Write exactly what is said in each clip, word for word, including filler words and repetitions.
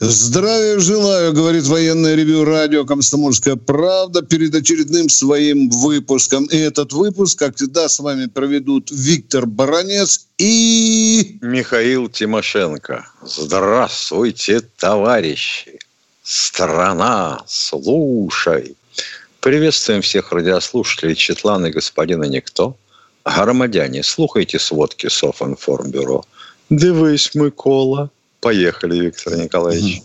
Здравия желаю, говорит военное ревю радио «Комсомольская правда» перед очередным своим выпуском. И этот выпуск, как всегда, с вами проведут Виктор Баранец и... Михаил Тимошенко. Здравствуйте, товарищи! Страна, слушай! Приветствуем всех радиослушателей Четлана и господина Никто. Громадяне, слухайте сводки Софинформбюро. Дивись, Микола. Поехали, Виктор Николаевич.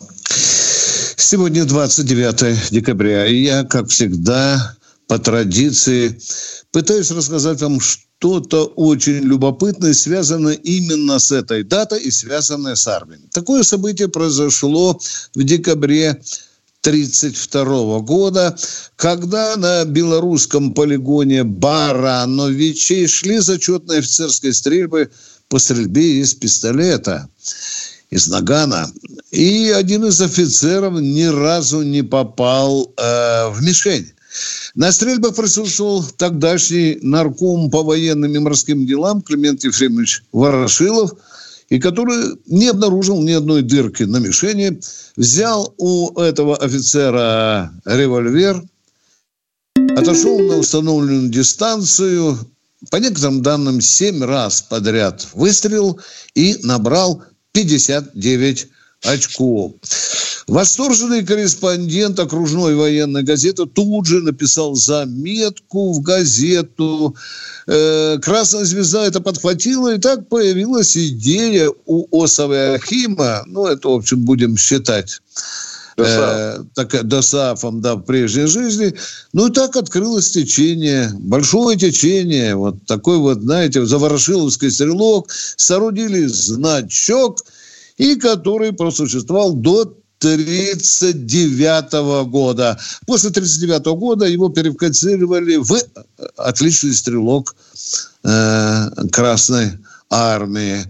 Сегодня двадцать девятое декабря. И я, как всегда, по традиции, пытаюсь рассказать вам что-то очень любопытное, связанное именно с этой датой и связанное с армией. Такое событие произошло в декабре тысяча девятьсот тридцать второго года, когда на белорусском полигоне Барановичей шли зачетные офицерские стрельбы по стрельбе из пистолета, из нагана. И один из офицеров ни разу не попал э, в мишень. На стрельбах присутствовал тогдашний нарком по военным и морским делам Климент Ефремович Ворошилов, и который не обнаружил ни одной дырки на мишени, взял у этого офицера револьвер, отошел на установленную дистанцию, по некоторым данным, семь раз подряд выстрелил и набрал пятьдесят девять очков. Восторженный корреспондент окружной военной газеты тут же написал заметку в газету. «Красная звезда» это подхватила, и так появилась идея у Осова и Архима, ну, это, в общем, будем считать э, так, ДОСААФом, да, в прежней жизни. Ну, и так открылось течение, большое течение, вот такой вот, знаете, заворошиловский стрелок, соорудили значок, и который просуществовал до тридцать девятого года. После тридцать девятого года его переквалифицировали в отличный стрелок э, Красной армии.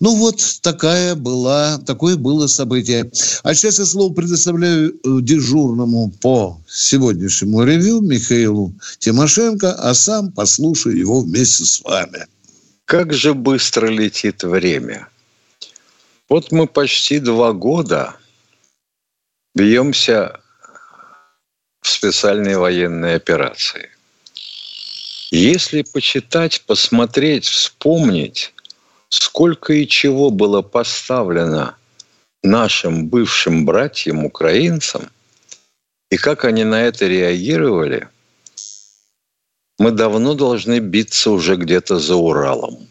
Ну вот такая была, такое было событие. А сейчас я слово предоставляю дежурному по сегодняшнему ревью Михаилу Тимошенко, а сам послушаю его вместе с вами. Как же быстро летит время. Вот мы почти два года бьемся в специальной военной операции. Если почитать, посмотреть, вспомнить, сколько и чего было поставлено нашим бывшим братьям, украинцам, и как они на это реагировали, мы давно должны биться уже где-то за Уралом.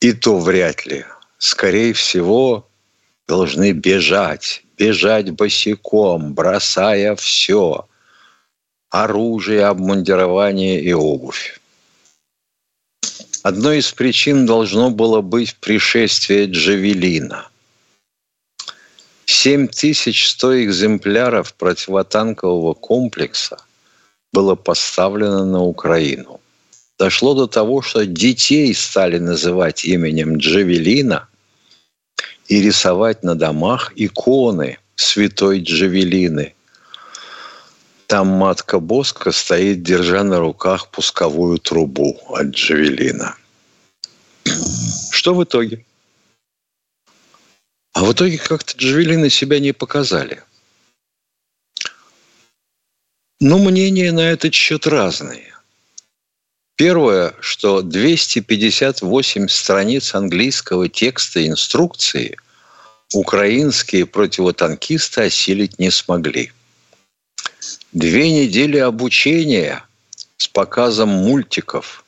И то вряд ли. Скорее всего, должны бежать, бежать босиком, бросая все: оружие, обмундирование и обувь. Одной из причин должно было быть пришествие Джавелина. семь тысяч сто экземпляров противотанкового комплекса было поставлено на Украину. Дошло до того, что детей стали называть именем Джавелина и рисовать на домах иконы святой Джавелины. Там матка Боска стоит, держа на руках пусковую трубу от Джавелина. Что в итоге? А в итоге как-то Джавелины себя не показали. Но мнения на этот счет разные. Первое, что двести пятьдесят восемь страниц английского текста инструкции украинские противотанкисты осилить не смогли. Две недели обучения с показом мультиков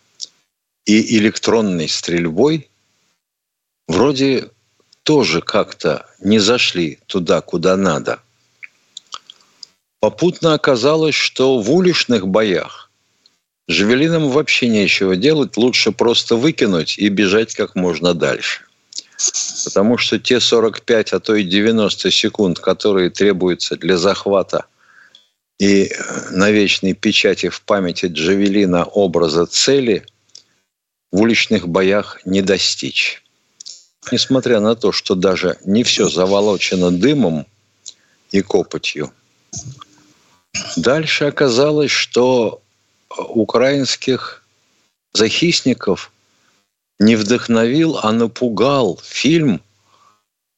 и электронной стрельбой вроде тоже как-то не зашли туда, куда надо. Попутно оказалось, что в уличных боях Живелинам вообще нечего делать, лучше просто выкинуть и бежать как можно дальше. Потому что те сорок пять, а то и девяносто секунд, которые требуются для захвата и навечной печати в памяти Джавелина образа цели, в уличных боях не достичь. Несмотря на то, что даже не все заволочено дымом и копотью, дальше оказалось, что украинских захисников не вдохновил, а напугал фильм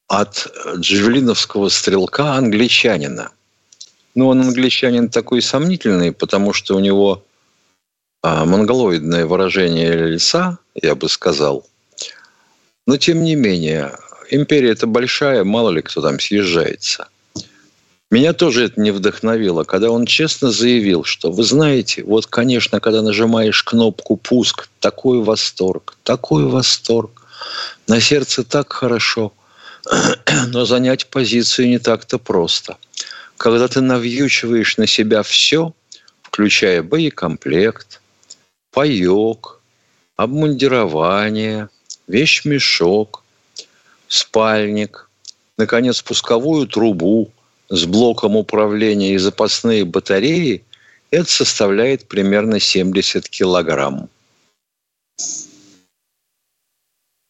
от джавелиновского стрелка англичанина. Ну, он англичанин такой сомнительный, потому что у него монголоидное выражение лица, я бы сказал. Но, тем не менее, империя-то большая, мало ли кто там съезжается. Меня тоже это не вдохновило, когда он честно заявил, что, вы знаете, вот, конечно, когда нажимаешь кнопку «пуск», такой восторг, такой восторг, на сердце так хорошо, но занять позицию не так-то просто. Когда ты навьючиваешь на себя все, включая боекомплект, паёк, обмундирование, вещмешок, спальник, наконец, пусковую трубу с блоком управления и запасные батареи, это составляет примерно семьдесят килограмм.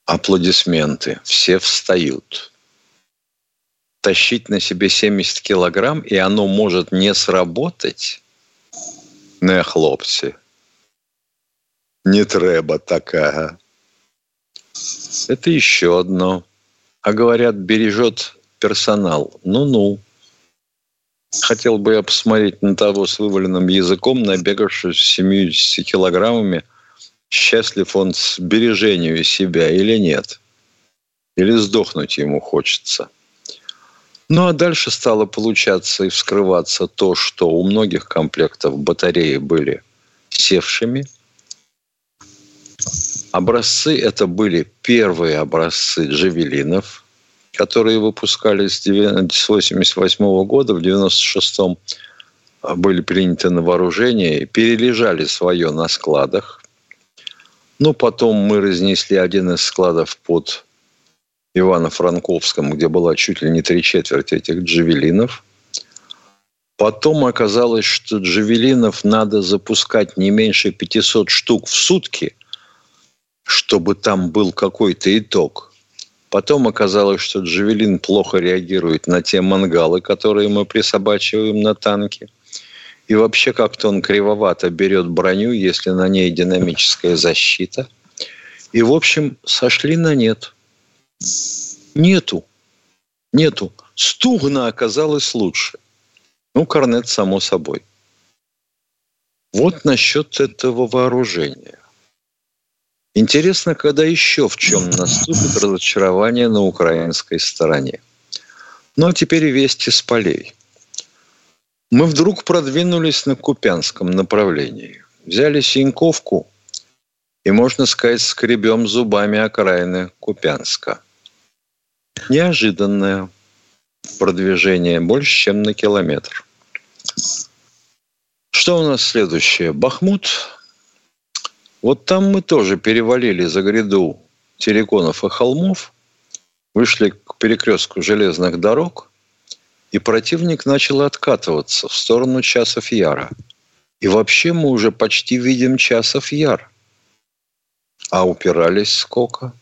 Аплодисменты. Все встают. Тащить на себе семьдесят килограмм, и оно может не сработать? Не, хлопцы. Не треба такая. Это еще одно. А говорят, бережет персонал. Ну-ну. Хотел бы я посмотреть на того с вываленным языком, набегавшись семьюдесятью килограммами, счастлив он с бережению себя или нет. Или сдохнуть ему хочется. Ну, а дальше стало получаться и вскрываться то, что у многих комплектов батареи были севшими. Образцы — это были первые образцы «Джавелинов», которые выпускались с восемьдесят восьмого года, в девяносто шестом были приняты на вооружение, перележали свое на складах. Но потом мы разнесли один из складов под Ивано-Франковском, где была чуть ли не три четверти этих «Джавелинов». Потом оказалось, что «Джавелинов» надо запускать не меньше пятисот штук в сутки, чтобы там был какой-то итог. Потом оказалось, что «Джавелин» плохо реагирует на те мангалы, которые мы присобачиваем на танки. И вообще как-то он кривовато берет броню, если на ней динамическая защита. И, в общем, сошли на нет. Нету. Нету. Стугна оказалось лучше. Ну, корнет, само собой. Вот насчет этого вооружения. Интересно, когда еще в чем наступит разочарование на украинской стороне. Ну, а теперь вести с полей. Мы вдруг продвинулись на Купянском направлении. Взяли Синьковку и, можно сказать, скребем зубами окраины Купянска. Неожиданное продвижение больше, чем на километр. Что у нас следующее? Бахмут. Вот там мы тоже перевалили за гряду терриконов и холмов, вышли к перекрестку железных дорог, и противник начал откатываться в сторону Часов-Яра. И вообще мы уже почти видим Часов-Яр. А упирались сколько?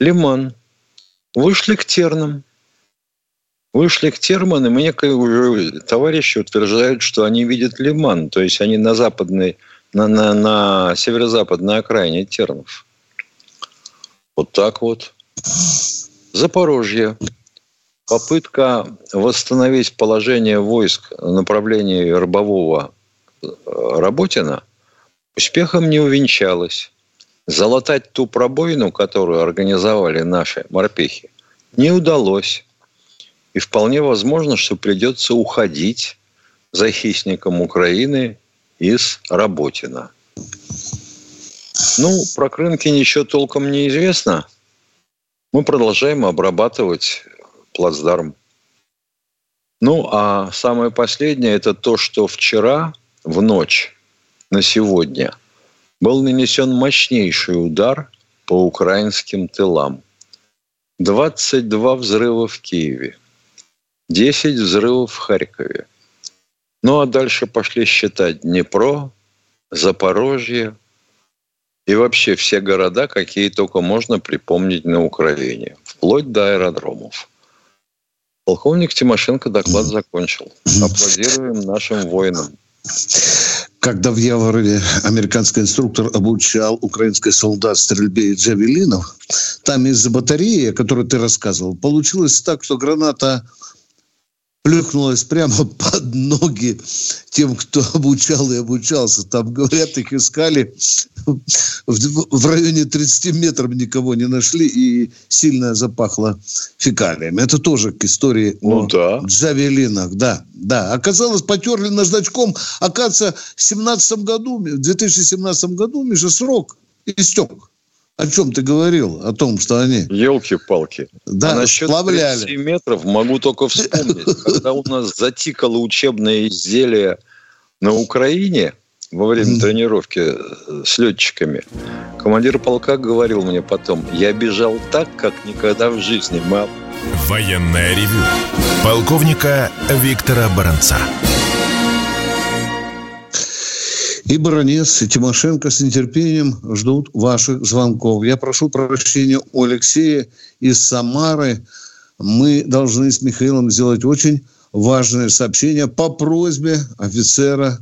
Лиман. Вышли к тернам. Вышли к термам, и мне товарищи утверждают, что они видят Лиман, то есть они на западной, на, на, на северо-западной окраине термов. Вот так вот. Запорожье. Попытка восстановить положение войск в направлении Рбового Работина успехом не увенчалась. Залатать ту пробоину, которую организовали наши морпехи, не удалось. И вполне возможно, что придется уходить захисникам Украины из Работина. Ну, про Крынки ничего толком не известно. Мы продолжаем обрабатывать плацдарм. Ну, а самое последнее – это то, что вчера в ночь на сегодня был нанесен мощнейший удар по украинским тылам. двадцать два взрыва в Киеве. десять взрывов в Харькове. Ну, а дальше пошли считать Днепро, Запорожье, и вообще все города, какие только можно припомнить на Украине, вплоть до аэродромов. Полковник Тимошенко доклад закончил. Аплодируем нашим воинам. Когда в Яворе американский инструктор обучал украинских солдат стрельбе из джавелинов, там из-за батареи, о которой ты рассказывал, получилось так, что граната плюхнулась прямо под ноги тем, кто обучал и обучался. Там, говорят, их искали. В районе тридцати метров никого не нашли, и сильно запахло фекалиями. Это тоже к истории ну, о да. джавелинах. Да, да. Оказалось, потерли наждачком. Оказывается, в семнадцатом году, в две тысячи семнадцатом году, Миша, срок истек. О чем ты говорил? О том, что они... Елки-палки. Да, а насчет тридцати метров могу только вспомнить. Когда у нас затикало учебное изделие на Украине во время тренировки с летчиками, командир полка говорил мне потом, я бежал так, как никогда в жизни. Мы... Военное ревю полковника Виктора Баранца. И Баранец, и Тимошенко с нетерпением ждут ваших звонков. Я прошу прощения у Алексея из Самары. Мы должны с Михаилом сделать очень важное сообщение по просьбе офицера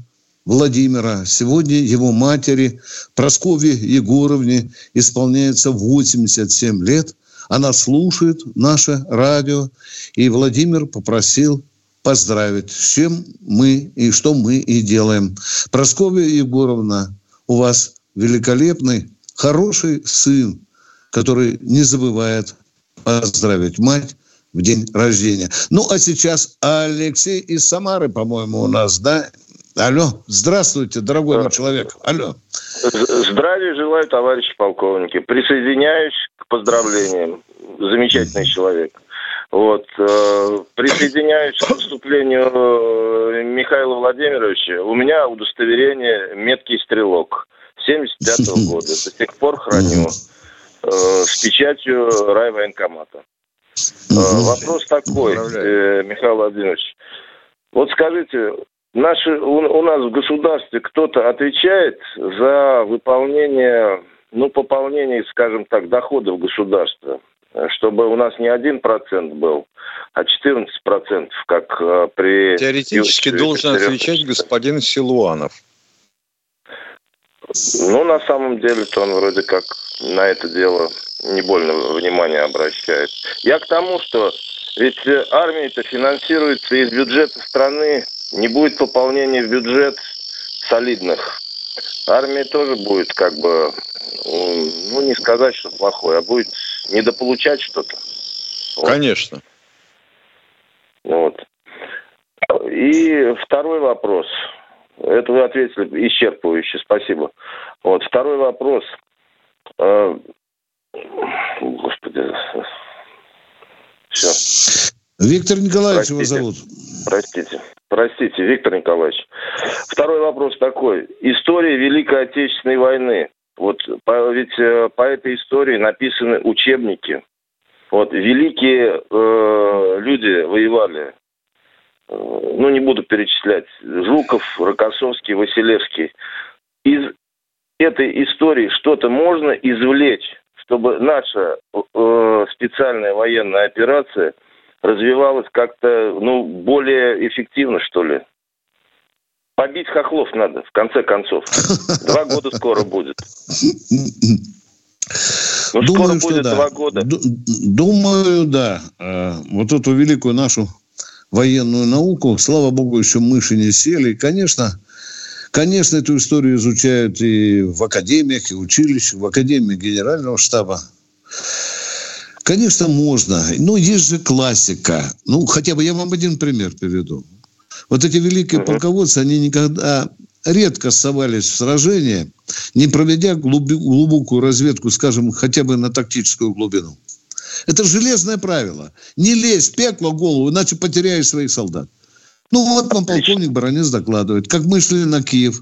Владимира. Сегодня его матери Прасковье Егоровне исполняется восемьдесят семь лет. Она слушает наше радио. И Владимир попросил поздравить, с чем мы и что мы и делаем. Прасковья Егоровна, у вас великолепный, хороший сын, который не забывает поздравить мать в день рождения. Ну, а сейчас Алексей из Самары, по-моему, у нас, да? Алло, здравствуйте, дорогой мой человек. Алло. Здравия желаю, товарищи полковники. Присоединяюсь к поздравлениям. Замечательный человек. Вот, э, присоединяюсь к выступлению Михаила Владимировича. У меня удостоверение «Меткий стрелок» семьдесят пятого года. До сих пор храню э, с печатью райвоенкомата. Э, вопрос такой, э, Михаил Владимирович. Вот скажите, наши, у, у нас в государстве кто-то отвечает за выполнение, ну, пополнение, скажем так, доходов государства? Чтобы у нас не один процент был, а четырнадцать процентов, как э, при... Теоретически должен отвечать господин Силуанов. Ну, на самом деле-то он вроде как на это дело не больно внимания обращает. Я к тому, что ведь армия-то финансируется из бюджета страны, не будет пополнения в бюджет солидных. Армия тоже будет как бы, ну, не сказать, что плохое, а будет недополучать что-то. Конечно. Вот. И второй вопрос. Это вы ответили исчерпывающе, спасибо. Вот, второй вопрос. Господи. Все. Виктор Николаевич его зовут. Простите. Простите, Виктор Николаевич. Второй вопрос такой. История Великой Отечественной войны. Вот по, ведь по этой истории написаны учебники. Вот великие э, люди воевали. Ну, не буду перечислять. Жуков, Рокоссовский, Василевский. Из этой истории что-то можно извлечь, чтобы наша э, специальная военная операция развивалась как-то, ну, более эффективно, что ли. Побить хохлов надо, в конце концов. Два года скоро будет. Ну, думаю, скоро будет да. два года. Думаю, да. Вот эту великую нашу военную науку, слава богу, еще мыши не сели. И, конечно, конечно, эту историю изучают и в академиях, и в училищах, в академии Генерального штаба. Конечно, можно. Но есть же классика. Ну, хотя бы я вам один пример приведу. Вот эти великие полководцы, они никогда редко совались в сражение, не проведя глубокую разведку, скажем, хотя бы на тактическую глубину. Это железное правило. Не лезь в пекло в голову, иначе потеряешь своих солдат. Ну, вот вам полковник Баранец докладывает, как мы шли на Киев.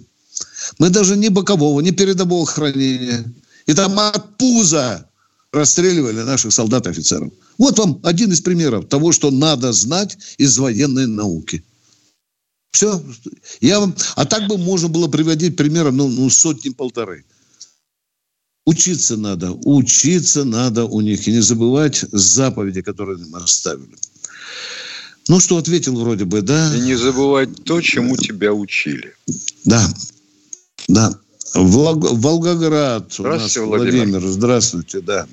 Мы даже ни бокового, ни передового хранения. И там от пуза расстреливали наших солдат и офицеров. Вот вам один из примеров того, что надо знать из военной науки. Все. Я вам... А так бы можно было приводить примеров ну, ну сотни-полторы. Учиться надо, учиться надо у них. И не забывать заповеди, которые нам оставили. Ну, что ответил вроде бы, да. И не забывать то, чему тебя учили. Да, да. Волг... Волгоград. Здравствуйте, у нас Владимир. Владимир. Здравствуйте, да.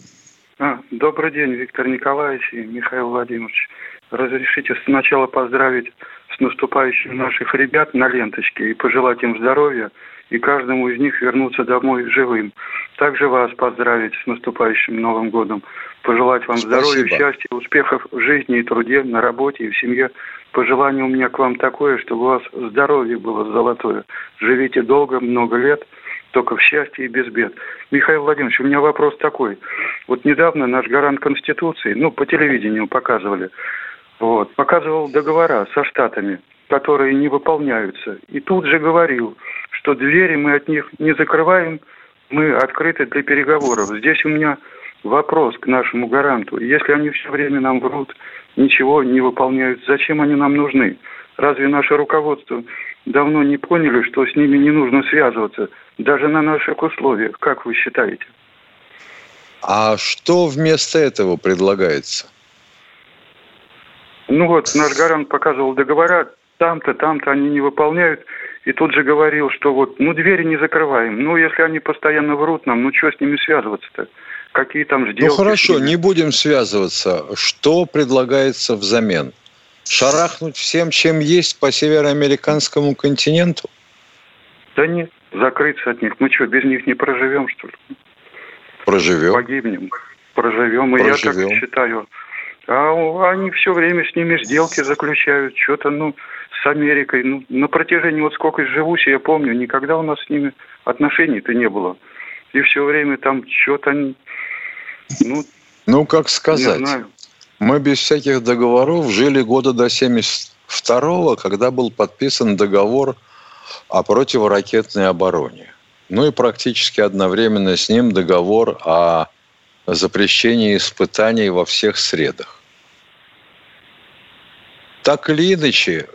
А, добрый день, Виктор Николаевич и Михаил Владимирович. Разрешите сначала поздравить с наступающим наших ребят на ленточке и пожелать им здоровья, и каждому из них вернуться домой живым. Также вас поздравить с наступающим Новым годом. Пожелать вам Спасибо. Здоровья, счастья, успехов в жизни и труде, на работе и в семье. Пожелание у меня к вам такое, чтобы у вас здоровье было золотое. Живите долго, много лет, только в счастье и без бед. Михаил Владимирович, у меня вопрос такой. Вот недавно наш гарант Конституции, ну, по телевидению показывали, вот, показывал договора со штатами, которые не выполняются. И тут же говорил, что двери мы от них не закрываем, мы открыты для переговоров. Здесь у меня вопрос к нашему гаранту. Если они все время нам врут, ничего не выполняют, зачем они нам нужны? Разве наше руководство давно не поняли, что с ними не нужно связываться, даже на наших условиях? Как вы считаете? А что вместо этого предлагается? Ну вот, наш гарант показывал договора, там-то, там-то они не выполняют. И тут же говорил, что вот, ну, двери не закрываем. Ну, если они постоянно врут нам, ну, что с ними связываться-то? Какие там сделки? Ну, хорошо, не будем связываться. Что предлагается взамен? Шарахнуть всем, чем есть, по североамериканскому континенту? Да нет, закрыться от них. Мы что, без них не проживем, что ли? Проживем. Погибнем. Проживем. И проживем. Я так считаю. А они все время с ними сделки заключают, что-то, ну, с Америкой. Ну, на протяжении вот сколько живу, я помню, никогда у нас с ними отношений-то не было. И все время там что-то, ну... Ну, как сказать, мы без всяких договоров жили года до семьдесят второго, когда был подписан договор о противоракетной обороне. Ну и практически одновременно с ним договор о... запрещение испытаний во всех средах. Так или иначе,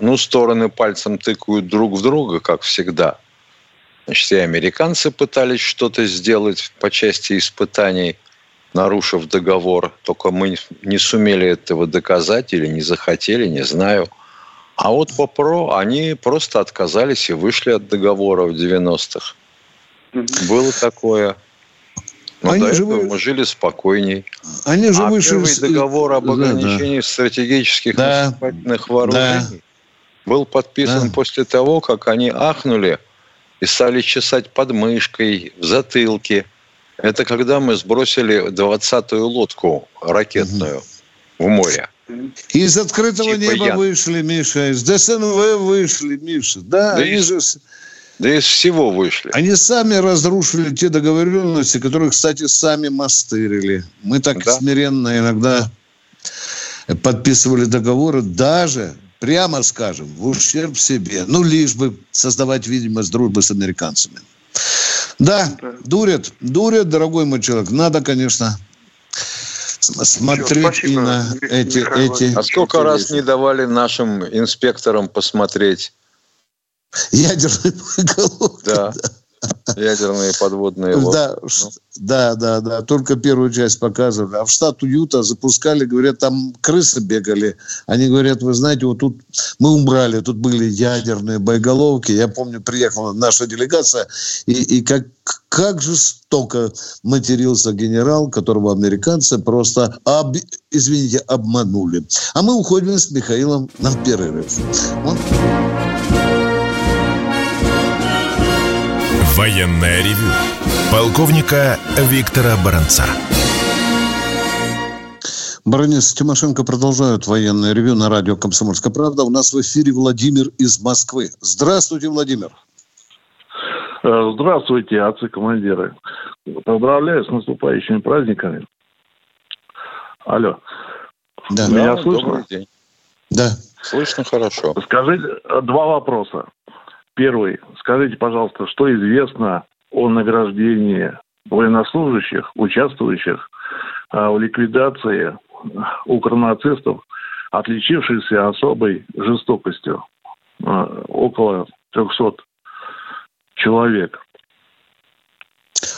ну, стороны пальцем тыкают друг в друга, как всегда. Значит, и американцы пытались что-то сделать по части испытаний, нарушив договор. Только мы не сумели этого доказать или не захотели, не знаю. А вот по ПРО они просто отказались и вышли от договора в девяностых. Было такое... Но они до этого же... мы жили спокойней. Они же а вышли... первый договор об ограничении да, да. стратегических да. наступательных вооружений да. был подписан да. после того, как они ахнули и стали чесать подмышкой, в затылке. Это когда мы сбросили двадцатую лодку ракетную угу. в море. Из открытого типа неба я. вышли, Миша. Из ДСНВ вышли, Миша. Да, да они и... же... Да из всего вышли. Они сами разрушили те договоренности, которые, кстати, сами мастырили. Мы так да. смиренно иногда подписывали договоры, даже, прямо скажем, в ущерб себе. Ну, лишь бы создавать видимость дружбы с американцами. Да, дурят, дурят, дорогой мой человек. Надо, конечно, смотреть Спасибо. И на эти... эти а сколько эти раз вещи. Не давали нашим инспекторам посмотреть? Ядерные боеголовки. Да. да, ядерные подводные лодки. Да, ну. да, да, да. Только первую часть показывали. А в штат Юта запускали, говорят, там крысы бегали. Они говорят, вы знаете, вот тут мы убрали, тут были ядерные боеголовки. Я помню, приехала наша делегация, и, и как, как жестоко матерился генерал, которого американцы просто, об, извините, обманули. А мы уходим с Михаилом на перерыв. Вот. Военное ревю полковника Виктора Баранца. Баранец, Тимошенко продолжают военное ревю на радио «Комсомольская правда». У нас в эфире Владимир из Москвы. Здравствуйте, Владимир. Здравствуйте, отцы-командиры. Поздравляю с наступающими праздниками. Алло. Да. Меня да, слышно? Да. Слышно хорошо. Скажите два вопроса. Первый. Скажите, пожалуйста, что известно о награждении военнослужащих, участвующих в ликвидации укронацистов, отличившихся особой жестокостью? Около трехсот человек.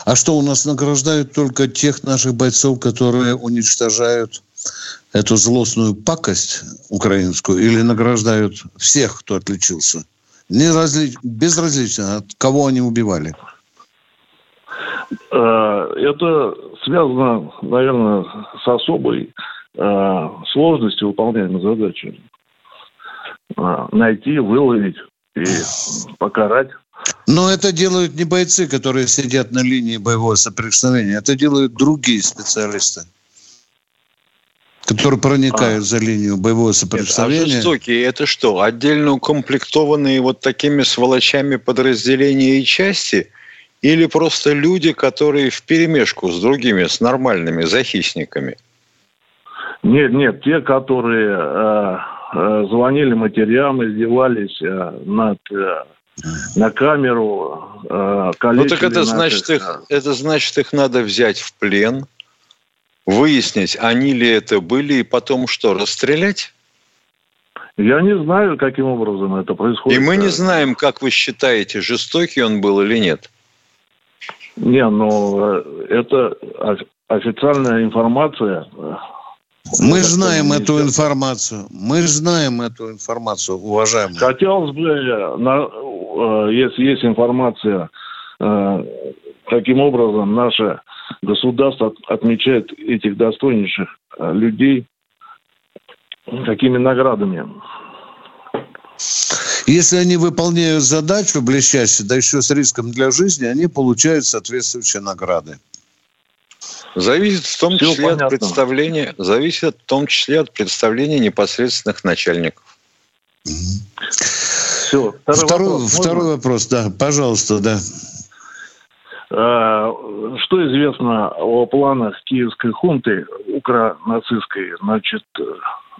А что, у нас награждают только тех наших бойцов, которые уничтожают эту злостную пакость украинскую, или награждают всех, кто отличился? Неразли... Безразлично, от кого они убивали? Это связано, наверное, с особой сложностью выполняемой задачи. Найти, выловить и покарать. Но это делают не бойцы, которые сидят на линии боевого соприкосновения. Это делают другие специалисты, которые проникают а, за линию боевого соприкосновения. Нет, а жестокие — это что, отдельно укомплектованные вот такими сволочами подразделения и части? Или просто люди, которые вперемешку с другими, с нормальными захисниками? Нет, нет, те, которые э, э, звонили матерям, издевались э, над... Э, на камеру, э, количество. Ну так это значит, их, это значит, их надо взять в плен, выяснить, они ли это были, и потом что, расстрелять? Я не знаю, каким образом это происходит. И мы не знаем, как вы считаете, жестокий он был или нет. Не, ну это официальная информация. Мы знаем эту информацию. Мы знаем эту информацию, уважаемые. Хотелось бы, если есть информация, каким образом наше государство отмечает этих достойнейших людей, какими наградами. Если они выполняют задачу блестяще, да еще с риском для жизни, они получают соответствующие награды. Зависит в том числе от представления, зависит в том числе от представления непосредственных начальников. Все. Второй, второй, вопрос, второй вопрос, да, пожалуйста, да. Что известно о планах киевской хунты укронацистской, значит,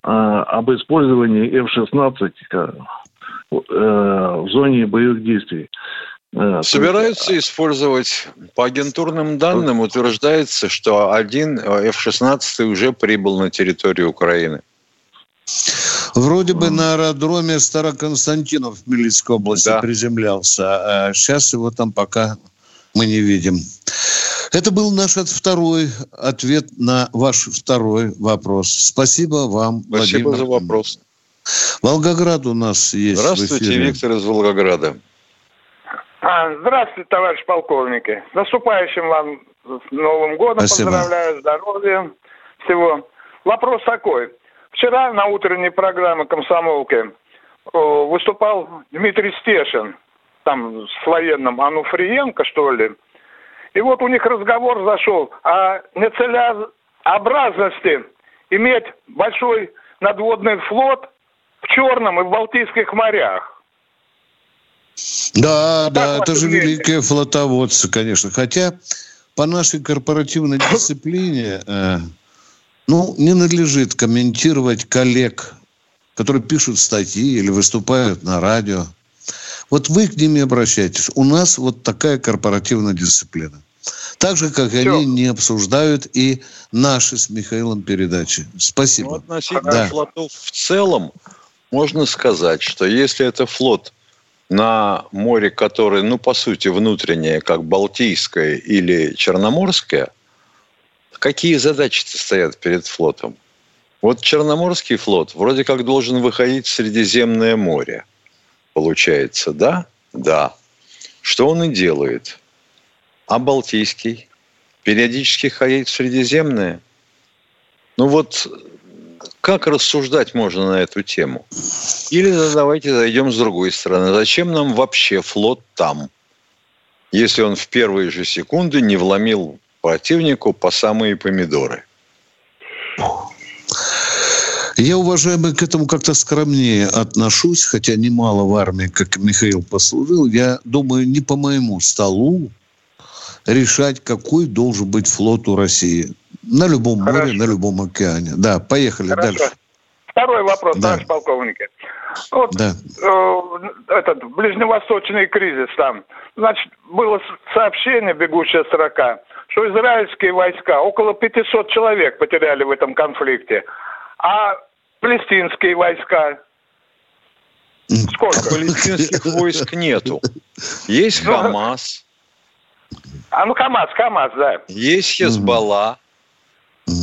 об использовании эф шестнадцать в зоне боевых действий? Собираются использовать. По агентурным данным утверждается, что один эф шестнадцать уже прибыл на территорию Украины. Вроде бы на аэродроме Староконстантинов в Милицкой области, да, приземлялся. А сейчас его там пока мы не видим. Это был наш второй ответ на ваш второй вопрос. Спасибо вам, Владимир. Спасибо за вопрос. Волгоград у нас есть. Здравствуйте, Виктор из Волгограда. А, здравствуйте, товарищ полковники. С наступающим вам Новым годом. Спасибо. Поздравляю, здоровья, всего. Вопрос такой. Вчера на утренней программе «Комсомолки» выступал Дмитрий Стешин, там с военным Ануфриенко, что ли. И вот у них разговор зашел о нецелесообразности иметь большой надводный флот в Черном и в Балтийских морях. Да, вот да, это же мнение. Великое флотоводство, конечно. Хотя по нашей корпоративной дисциплине э, ну, не надлежит комментировать коллег, которые пишут статьи или выступают на радио. Вот вы к ним и обращайтесь. У нас вот такая корпоративная дисциплина. Так же, как Все. Они не обсуждают и наши с Михаилом передачи. Спасибо. Ну, относительно да. флотов в целом можно сказать, что если это флот на море, которое, ну, по сути, внутреннее, как Балтийское или Черноморское, какие задачи-то стоят перед флотом? Вот Черноморский флот вроде как должен выходить в Средиземное море. Получается, да? Да. Что он и делает. А Балтийский? Периодически ходить в Средиземное? Ну, вот... Как рассуждать можно на эту тему? Или давайте зайдем с другой стороны. Зачем нам вообще флот там, если он в первые же секунды не вломил противнику по самые помидоры? Я, уважаемый, к этому как-то скромнее отношусь, хотя немало в армии, как Михаил послужил. Я думаю, не по моему столу решать, какой должен быть флот у России. На любом Хорошо. море, на любом океане. Да, поехали Хорошо. дальше. Второй вопрос, да. товарищ полковник. Вот да. э, этот ближневосточный кризис там. Значит, было сообщение, бегущая строка, что израильские войска, около пятьсот человек потеряли в этом конфликте. А палестинские войска... Сколько? Палестинских войск нету. Есть Хамас... А ну КамАЗ, КамАЗ, да. Есть Хезбалла. Mm-hmm.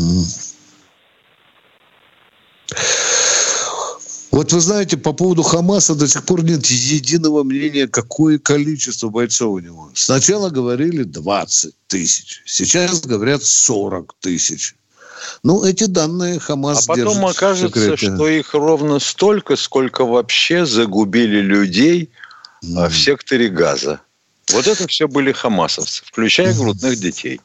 Mm-hmm. Вот вы знаете, по поводу Хамаса до сих пор нет единого мнения, какое количество бойцов у него. Сначала говорили двадцать тысяч, сейчас говорят сорок тысяч. Ну, эти данные Хамас держит. А потом окажется, секретарь. Что их ровно столько, сколько вообще загубили людей mm. в секторе Газа. Вот это все были хамасовцы, включая грудных детей.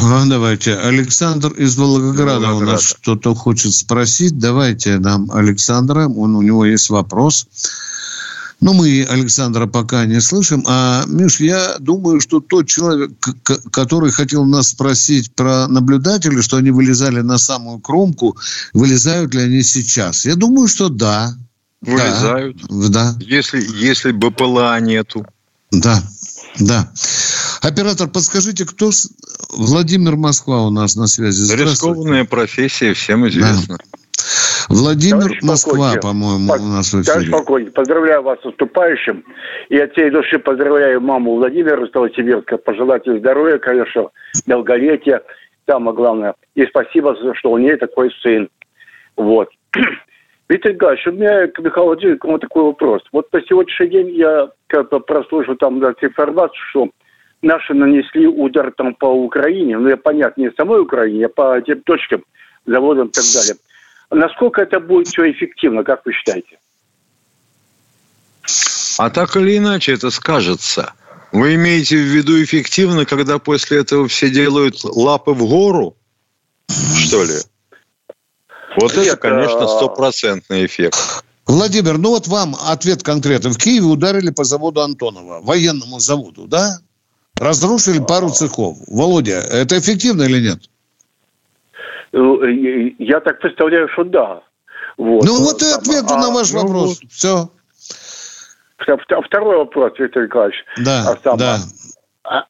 Ну, давайте. Александр из Волгограда, Волгограда у нас что-то хочет спросить. Давайте нам Александра. Он, у него есть вопрос. Но мы Александра пока не слышим. А, Миш, я думаю, что тот человек, который хотел нас спросить про наблюдателей, что они вылезали на самую кромку, вылезают ли они сейчас? Я думаю, что да. Вылезают. Да. Если, если БПЛА нету. Да, да. Оператор, подскажите, кто... Владимир, Москва у нас на связи. Рискованная профессия, всем известна. Да. Владимир, товарищ Москва, по-моему, по- у нас в эфире. Товарищ полковник, поздравляю вас с наступающим. И от всей души поздравляю маму Владимира из Новосибирска. Пожелать ей здоровья, конечно, долголетия. Самое главное. И спасибо, что у нее такой сын. Вот. Виктор Николаевич, у меня к Михаилу Владимировичу такой вопрос. Вот на сегодняшний день я как-то прослушал там информацию, что наши нанесли удар там по Украине. Ну, я понятно, не самой Украине, а по тем точкам, заводам и так далее. Насколько это будет все эффективно, как вы считаете? А так или иначе это скажется. Вы имеете в виду эффективно, когда после этого все делают лапы в гору, что ли? Вот это, конечно, стопроцентный эффект. Владимир, ну вот вам ответ конкретно. В Киеве ударили по заводу Антонова, военному заводу, да? Разрушили пару цехов. Володя, это эффективно или нет? Я так представляю, что да. Вот. Ну вот и ответ а, на ваш ну, вопрос. Вот. Все. Второй вопрос, Виктор Николаевич. Да, а да. А,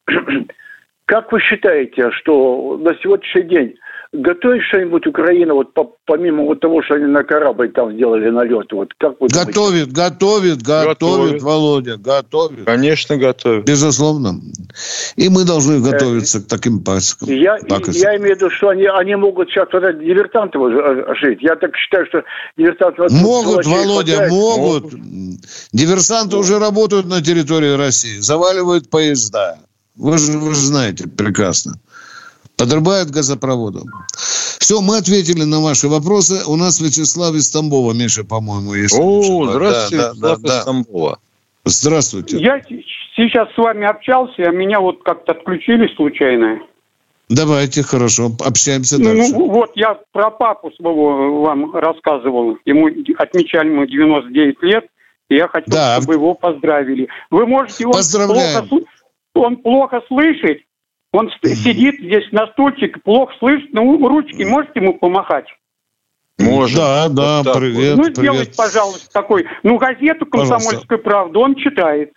как вы считаете, что на сегодняшний день готовит что-нибудь Украина, вот по, помимо вот того, что они на корабль там сделали налет? Вот, как вы готовит, готовит, готовит, готовит, Володя, готовит. Конечно, готовит. Безусловно. И мы должны готовиться э, к таким пакостям. Я, я имею в виду, что они, они могут сейчас вот эти диверсанты жить. Я так считаю, что диверсанты... Могут, Володя, хватает. могут. Диверсанты могут. Уже работают на территории России, заваливают поезда. Вы же, вы же знаете прекрасно. Подрывают газопроводом. Все, мы ответили на ваши вопросы. У нас Вячеслав из Тамбова, Миша, по-моему, есть. О, здравствуйте, да, Вячеслав да, да, из Тамбова. Здравствуйте. Я сейчас с вами общался, а меня вот как-то отключили случайно. Давайте, хорошо, общаемся дальше. Ну, вот я про папу своего вам рассказывал. Ему отмечали мы девяносто девять лет, и я хотел, да. чтобы его поздравили. Вы можете его... Поздравляем. Плохо, он плохо слышит. Он сидит здесь на стульчике, плохо слышит, но ручки можете ему помахать? Можно. Да, да, вот привет, вот. Ну, привет. Сделайте, пожалуйста, такой. Ну, газету «Комсомольскую правду» он читает.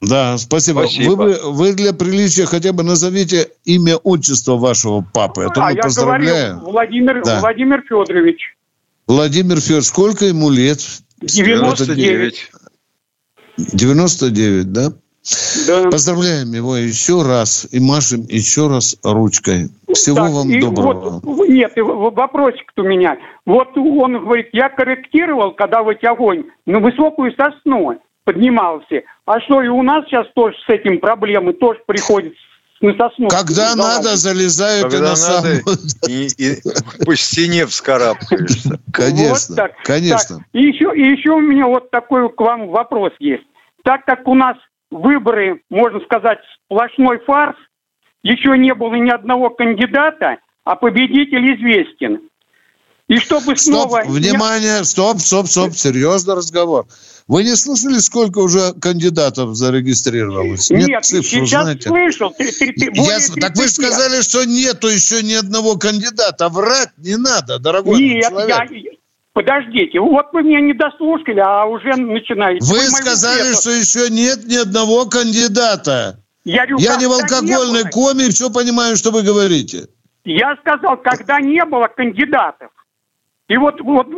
Да, спасибо. спасибо. Вы, вы для приличия хотя бы назовите имя, отчество вашего папы. А, а я поздравляю. говорил, Владимир, да. Владимир Федорович. Владимир Федорович, сколько ему лет? девяносто девять. девяносто девять, да? Да. Поздравляем его еще раз и машем еще раз ручкой. Всего так, вам доброго. Вот, нет, вопросик у меня. Вот он говорит, я корректировал, когда вот огонь на высокую сосну поднимался. А что, и у нас сейчас тоже с этим проблемы, тоже приходится на сосну. Когда надо, залезают когда и на самую... И, и по стене вскарабкаешься. Конечно, вот так, конечно. Так. И, еще, и еще у меня вот такой к вам вопрос есть. Так как у нас выборы, можно сказать, сплошной фарс. Еще не было ни одного кандидата, а победитель известен. И чтобы снова... Стоп, внимание, стоп, стоп, стоп, серьезный разговор. Вы не слышали, сколько уже кандидатов зарегистрировалось? Нет, нет цифр, сейчас знаете. Слышал. тридцать, тридцать, Я, тридцать, так вы же сказали, что нету еще ни одного кандидата. Врать не надо, дорогой нет, человек. Я... Подождите, вот вы меня не дослушали, а уже начинаете. Вы, вы сказали, что еще нет ни одного кандидата. Я, говорю, Я не в алкогольной не коме, все понимаю, что вы говорите. Я сказал, когда не было кандидатов. И вот, вот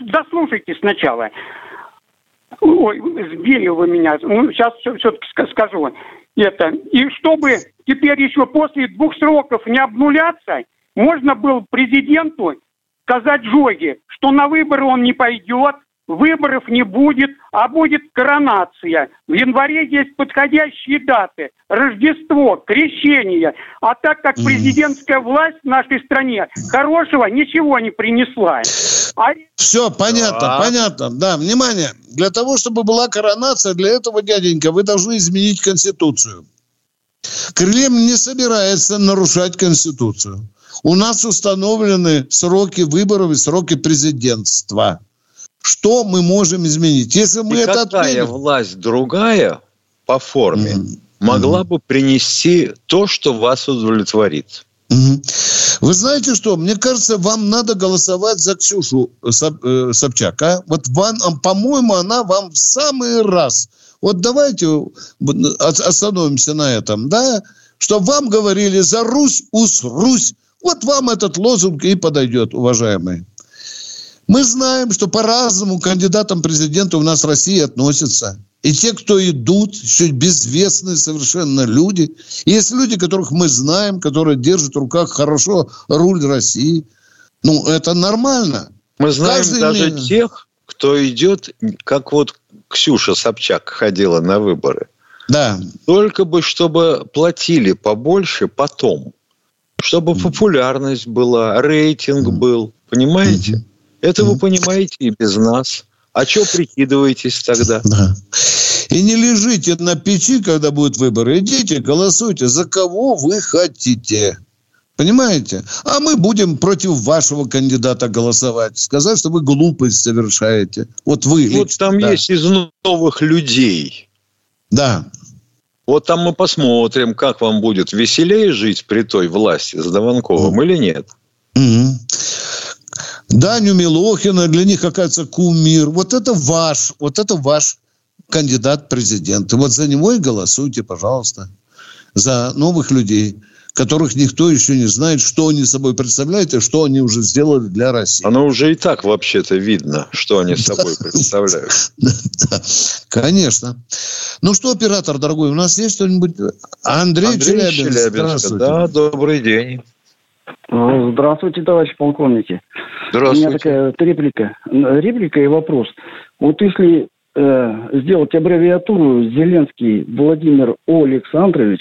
дослушайте сначала. Ой, сбили вы меня. Ну, сейчас все-таки скажу. Это. И чтобы теперь еще после двух сроков не обнуляться, можно было президенту сказать Жоге, что на выборы он не пойдет, выборов не будет, а будет коронация. В январе есть подходящие даты. Рождество, крещение. А так как президентская власть в нашей стране хорошего ничего не принесла. А... Все, понятно, да. понятно. Да, внимание. Для того, чтобы была коронация, для этого, дяденька, вы должны изменить Конституцию. Кремль не собирается нарушать Конституцию. У нас установлены сроки выборов и сроки президентства. Что мы можем изменить? Если мы и это отменим... власть другая по форме mm-hmm. могла mm-hmm. бы принести то, что вас удовлетворит. Mm-hmm. Вы знаете что? Мне кажется, вам надо голосовать за Ксюшу Собчак. А? Вот вам, по-моему, она вам в самый раз. Вот давайте остановимся на этом. Да? Чтобы вам говорили за Русь, ус, Русь. Вот вам этот лозунг и подойдет, уважаемые. Мы знаем, что по-разному к кандидатам президента у нас в России относятся. И те, кто идут, еще безвестные совершенно люди. И есть люди, которых мы знаем, которые держат в руках хорошо руль России. Ну, это нормально. Мы знаем Каждый даже не... тех, кто идет, как вот Ксюша Собчак ходила на выборы. Да. Только бы, чтобы платили побольше потом. Чтобы популярность была, рейтинг был. Понимаете? Это вы понимаете и без нас. А что прикидываетесь тогда? Да. И не лежите на печи, когда будут выборы. Идите, голосуйте за кого вы хотите. Понимаете? А мы будем против вашего кандидата голосовать. Сказать, что вы глупость совершаете. Вот вы. Вот лично, там да. есть из новых людей. Да. Вот там мы посмотрим, как вам будет веселее жить при той власти с Даванковым mm. или нет. Mm-hmm. Даню Милохина, для них, оказывается, кумир. Вот это ваш, вот это ваш кандидат президент. Вот за него и голосуйте, пожалуйста. За новых людей, которых никто еще не знает, что они собой представляют и что они уже сделали для России. Оно уже и так вообще-то видно, что они собой представляют. Конечно. Ну что, оператор дорогой, у нас есть что-нибудь? Андрей Челябинск. Да, добрый день. Здравствуйте, товарищи полковники. Здравствуйте. У меня такая вот реплика. Реплика и вопрос. Вот если э, сделать аббревиатуру Зеленский Владимир Александрович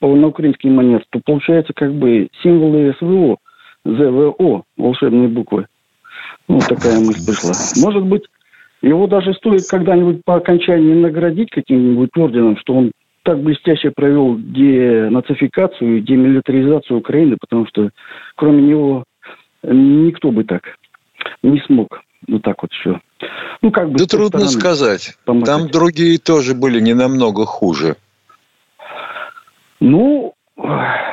на украинский манер, то получается как бы символы СВО, ЗВО, волшебные буквы. Вот такая мысль пришла. Может быть, его даже стоит когда-нибудь по окончании наградить каким-нибудь орденом, что он так блестяще провел денацификацию и демилитаризацию Украины, потому что кроме него никто бы так не смог. Вот так вот все. Ну, как бы да трудно сказать. Помогать. Там другие тоже были не намного хуже. Ну,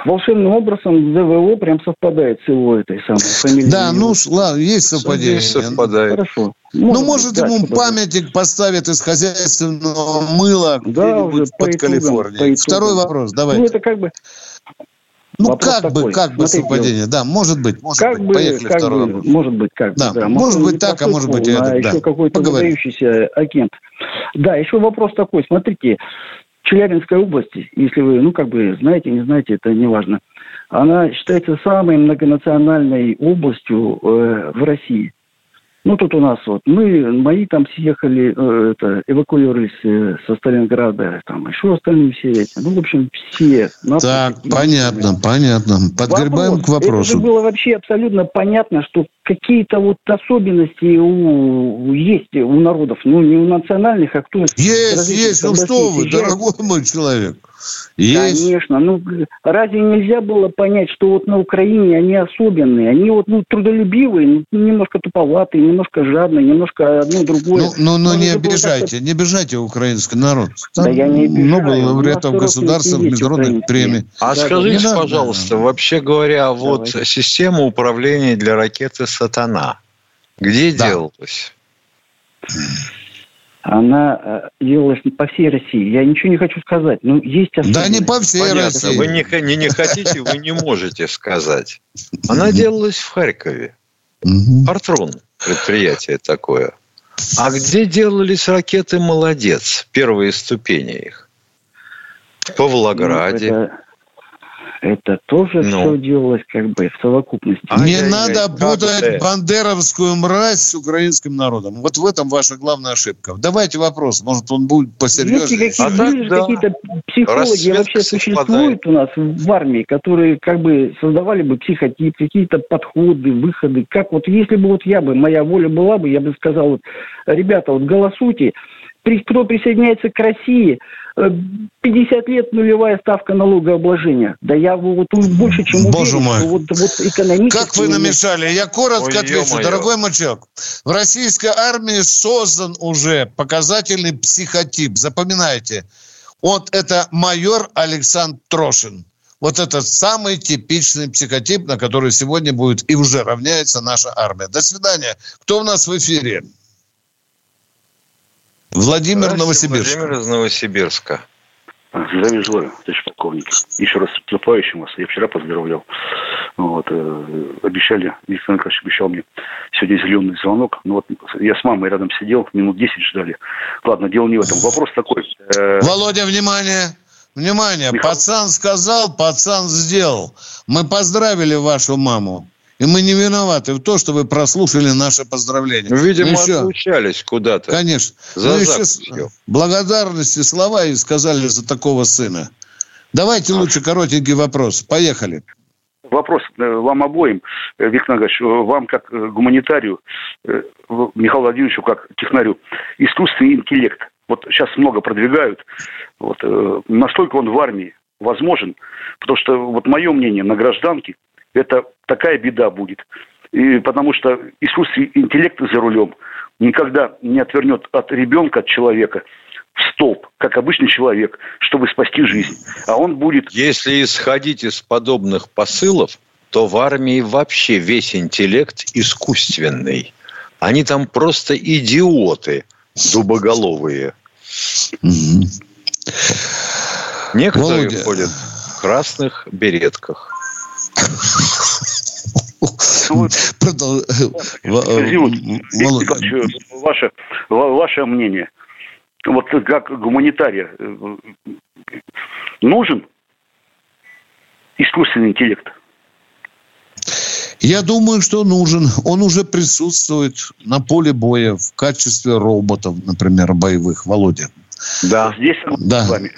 волшебным образом ЗВО прям совпадает с его этой самой фамилией. Да, ну, ладно, есть совпадение. Есть совпадает. Хорошо. Может, ну, может, ему подойдет. Памятник поставят из хозяйственного мыла да, где-нибудь под итогам, Калифорнией. Второй вопрос, давайте. Ну, это как бы... Ну, вопрос как такой. бы, как Смотрите, бы совпадение. Да, может быть, может как быть. Бы, Поехали, как второй бы, вопрос. Может быть, как да. бы. Да. Может, может быть так, а может быть и это. Еще да. какой-то Поговорим. выдающийся агент. Да, еще вопрос такой. Смотрите, Челябинская область, если вы, ну, как бы, знаете, не знаете, это не важно. Она считается самой многонациональной областью э, в России. Ну, тут у нас вот, мы, мои там съехали, э, это, эвакуировались э, со Сталинграда, там еще остальные все эти. Ну, в общем, все. Так, и, понятно, и, понятно. Подгребаем вопрос, к вопросу. Это же было вообще абсолютно понятно, что какие-то вот особенности у, есть у народов. Ну, не у национальных, а кто... Есть, есть, ну что вы, дорогой мой человек. Есть. Конечно. Ну, разве нельзя было понять, что вот на Украине они особенные? Они вот ну, трудолюбивые, немножко туповатые, немножко жадные, немножко одно другое. Ну, ну, ну не обижайте, не обижайте украинский народ. Там да я не обижаю. Много лауреатов государств, международных премий. А да, скажите, да, пожалуйста, да. вообще говоря, вот Давайте. система управления для ракеты «Сатана», где да. делалась? Она делалась по всей России. Я ничего не хочу сказать. Ну, есть особенность. Да не по всей Понятно. России. Вы не, не, не хотите, вы не можете сказать. Она делалась в Харькове. «Фортрон» предприятие такое. А где делались ракеты «Молодец», первые ступени их? В Павлограде. Ну, это, это тоже ну. все делалось как бы в совокупности. А не я, надо я, путать я. бандеровскую мразь с украинским народом. Вот в этом ваша главная ошибка. Давайте вопрос, может он будет посерьезнее. Есть какие-то, а так, да. какие-то психологи Расцветка вообще существуют у нас в армии, которые как бы создавали бы психотип, какие-то подходы, выходы. Как вот если бы вот я бы, моя воля была бы, я бы сказал, вот, ребята, вот голосуйте, кто присоединяется к России, пятьдесят лет нулевая ставка налогообложения. Да я вот больше, чем уверен. Боже мой. Вот, вот экономически... Как вы намешали? Я коротко Ой, отвечу. Ё-моё. Дорогой мальчик, в российской армии создан уже показательный психотип. Запоминайте. Вот это майор Александр Трошин. Вот это самый типичный психотип, на который сегодня будет и уже равняется наша армия. До свидания. Кто у нас в эфире? Владимир, Новосибирск. Владимир из Новосибирска. Здравия желаю, товарищ полковник. Еще раз с наступающим вас. Я вчера поздравлял. Вот, э, обещали, Виктор Николаевич обещал мне сегодня зеленый звонок. Ну вот я с мамой рядом сидел, минут десять ждали. Ладно, дело не в этом. Вопрос такой. Э... Володя, внимание! Внимание! Михаил. Пацан сказал, пацан сделал. Мы поздравили вашу маму. И мы не виноваты в том, что вы прослушали наше поздравление. Видимо, еще... отлучались куда-то. Конечно. За еще... благодарности слова и сказали за такого сына. Давайте а лучше коротенький вопрос. Поехали. Вопрос вам обоим, Виктор Николаевич, вам как гуманитарию, Михаилу Владимировичу как технарю. Искусственный интеллект. Вот сейчас много продвигают. Вот, настолько он в армии возможен. Потому что, вот мое мнение, на гражданке это такая беда будет. И потому что искусственный интеллект за рулем никогда не отвернет от ребенка, от человека, в столб, как обычный человек, чтобы спасти жизнь. А он будет... Если исходить из подобных посылов, то в армии вообще весь интеллект искусственный. Они там просто идиоты дубоголовые. Mm-hmm. Некоторые Володя. ходят в красных беретках. Ваше мнение. Вот как гуманитария. Нужен искусственный интеллект? Я думаю, что нужен. Он уже присутствует на поле боя в качестве роботов, например, боевых. Володя. Да. Здесь да. с вами.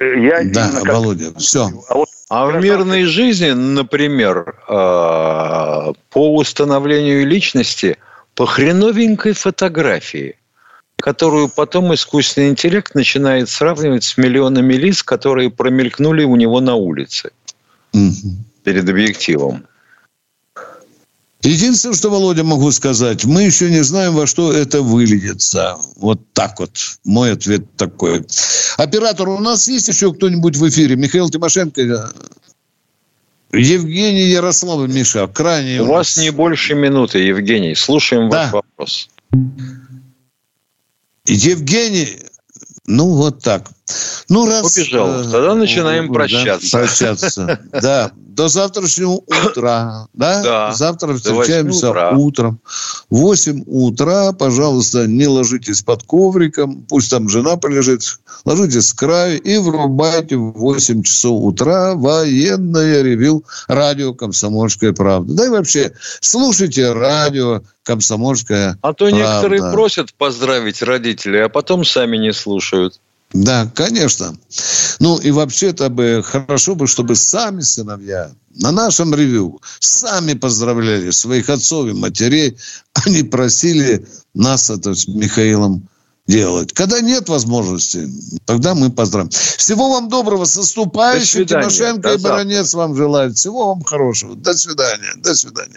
Я да, как... Володя, все. А, вот... а в мирной жизни, например, по установлению личности, по хреновенькой фотографии, которую потом искусственный интеллект начинает сравнивать с миллионами лиц, которые промелькнули у него на улице угу. перед объективом. Единственное, что, Володя, могу сказать, мы еще не знаем, во что это выльется. Вот так вот. Мой ответ такой. Оператор, у нас есть еще кто-нибудь в эфире? Михаил Тимошенко, Евгений Ярославович, Миша, крайне... У, у вас не больше минуты, Евгений. Слушаем да. ваш вопрос. Евгений... Ну, вот так. Ну, раз... Побежал. Тогда начинаем да, прощаться. Прощаться. Да. До завтрашнего утра. Да? Да. Завтра встречаемся утра. утром. В восемь утра, пожалуйста, не ложитесь под ковриком. Пусть там жена полежит. Ложитесь с краю и врубайте в восемь часов утра военное ревью радио «Комсомольская правда». Да и вообще, слушайте радио «Комсомольская правда». А то некоторые правда. просят поздравить родителей, а потом сами не слушают. Да, конечно. Ну, и вообще-то бы хорошо бы, чтобы сами сыновья на нашем ревью сами поздравляли своих отцов и матерей. Они просили нас это с Михаилом делать. Когда нет возможности, тогда мы поздравим. Всего вам доброго, с наступающим. Тимошенко и Баранец вам желают. Всего вам хорошего. До свидания. До свидания.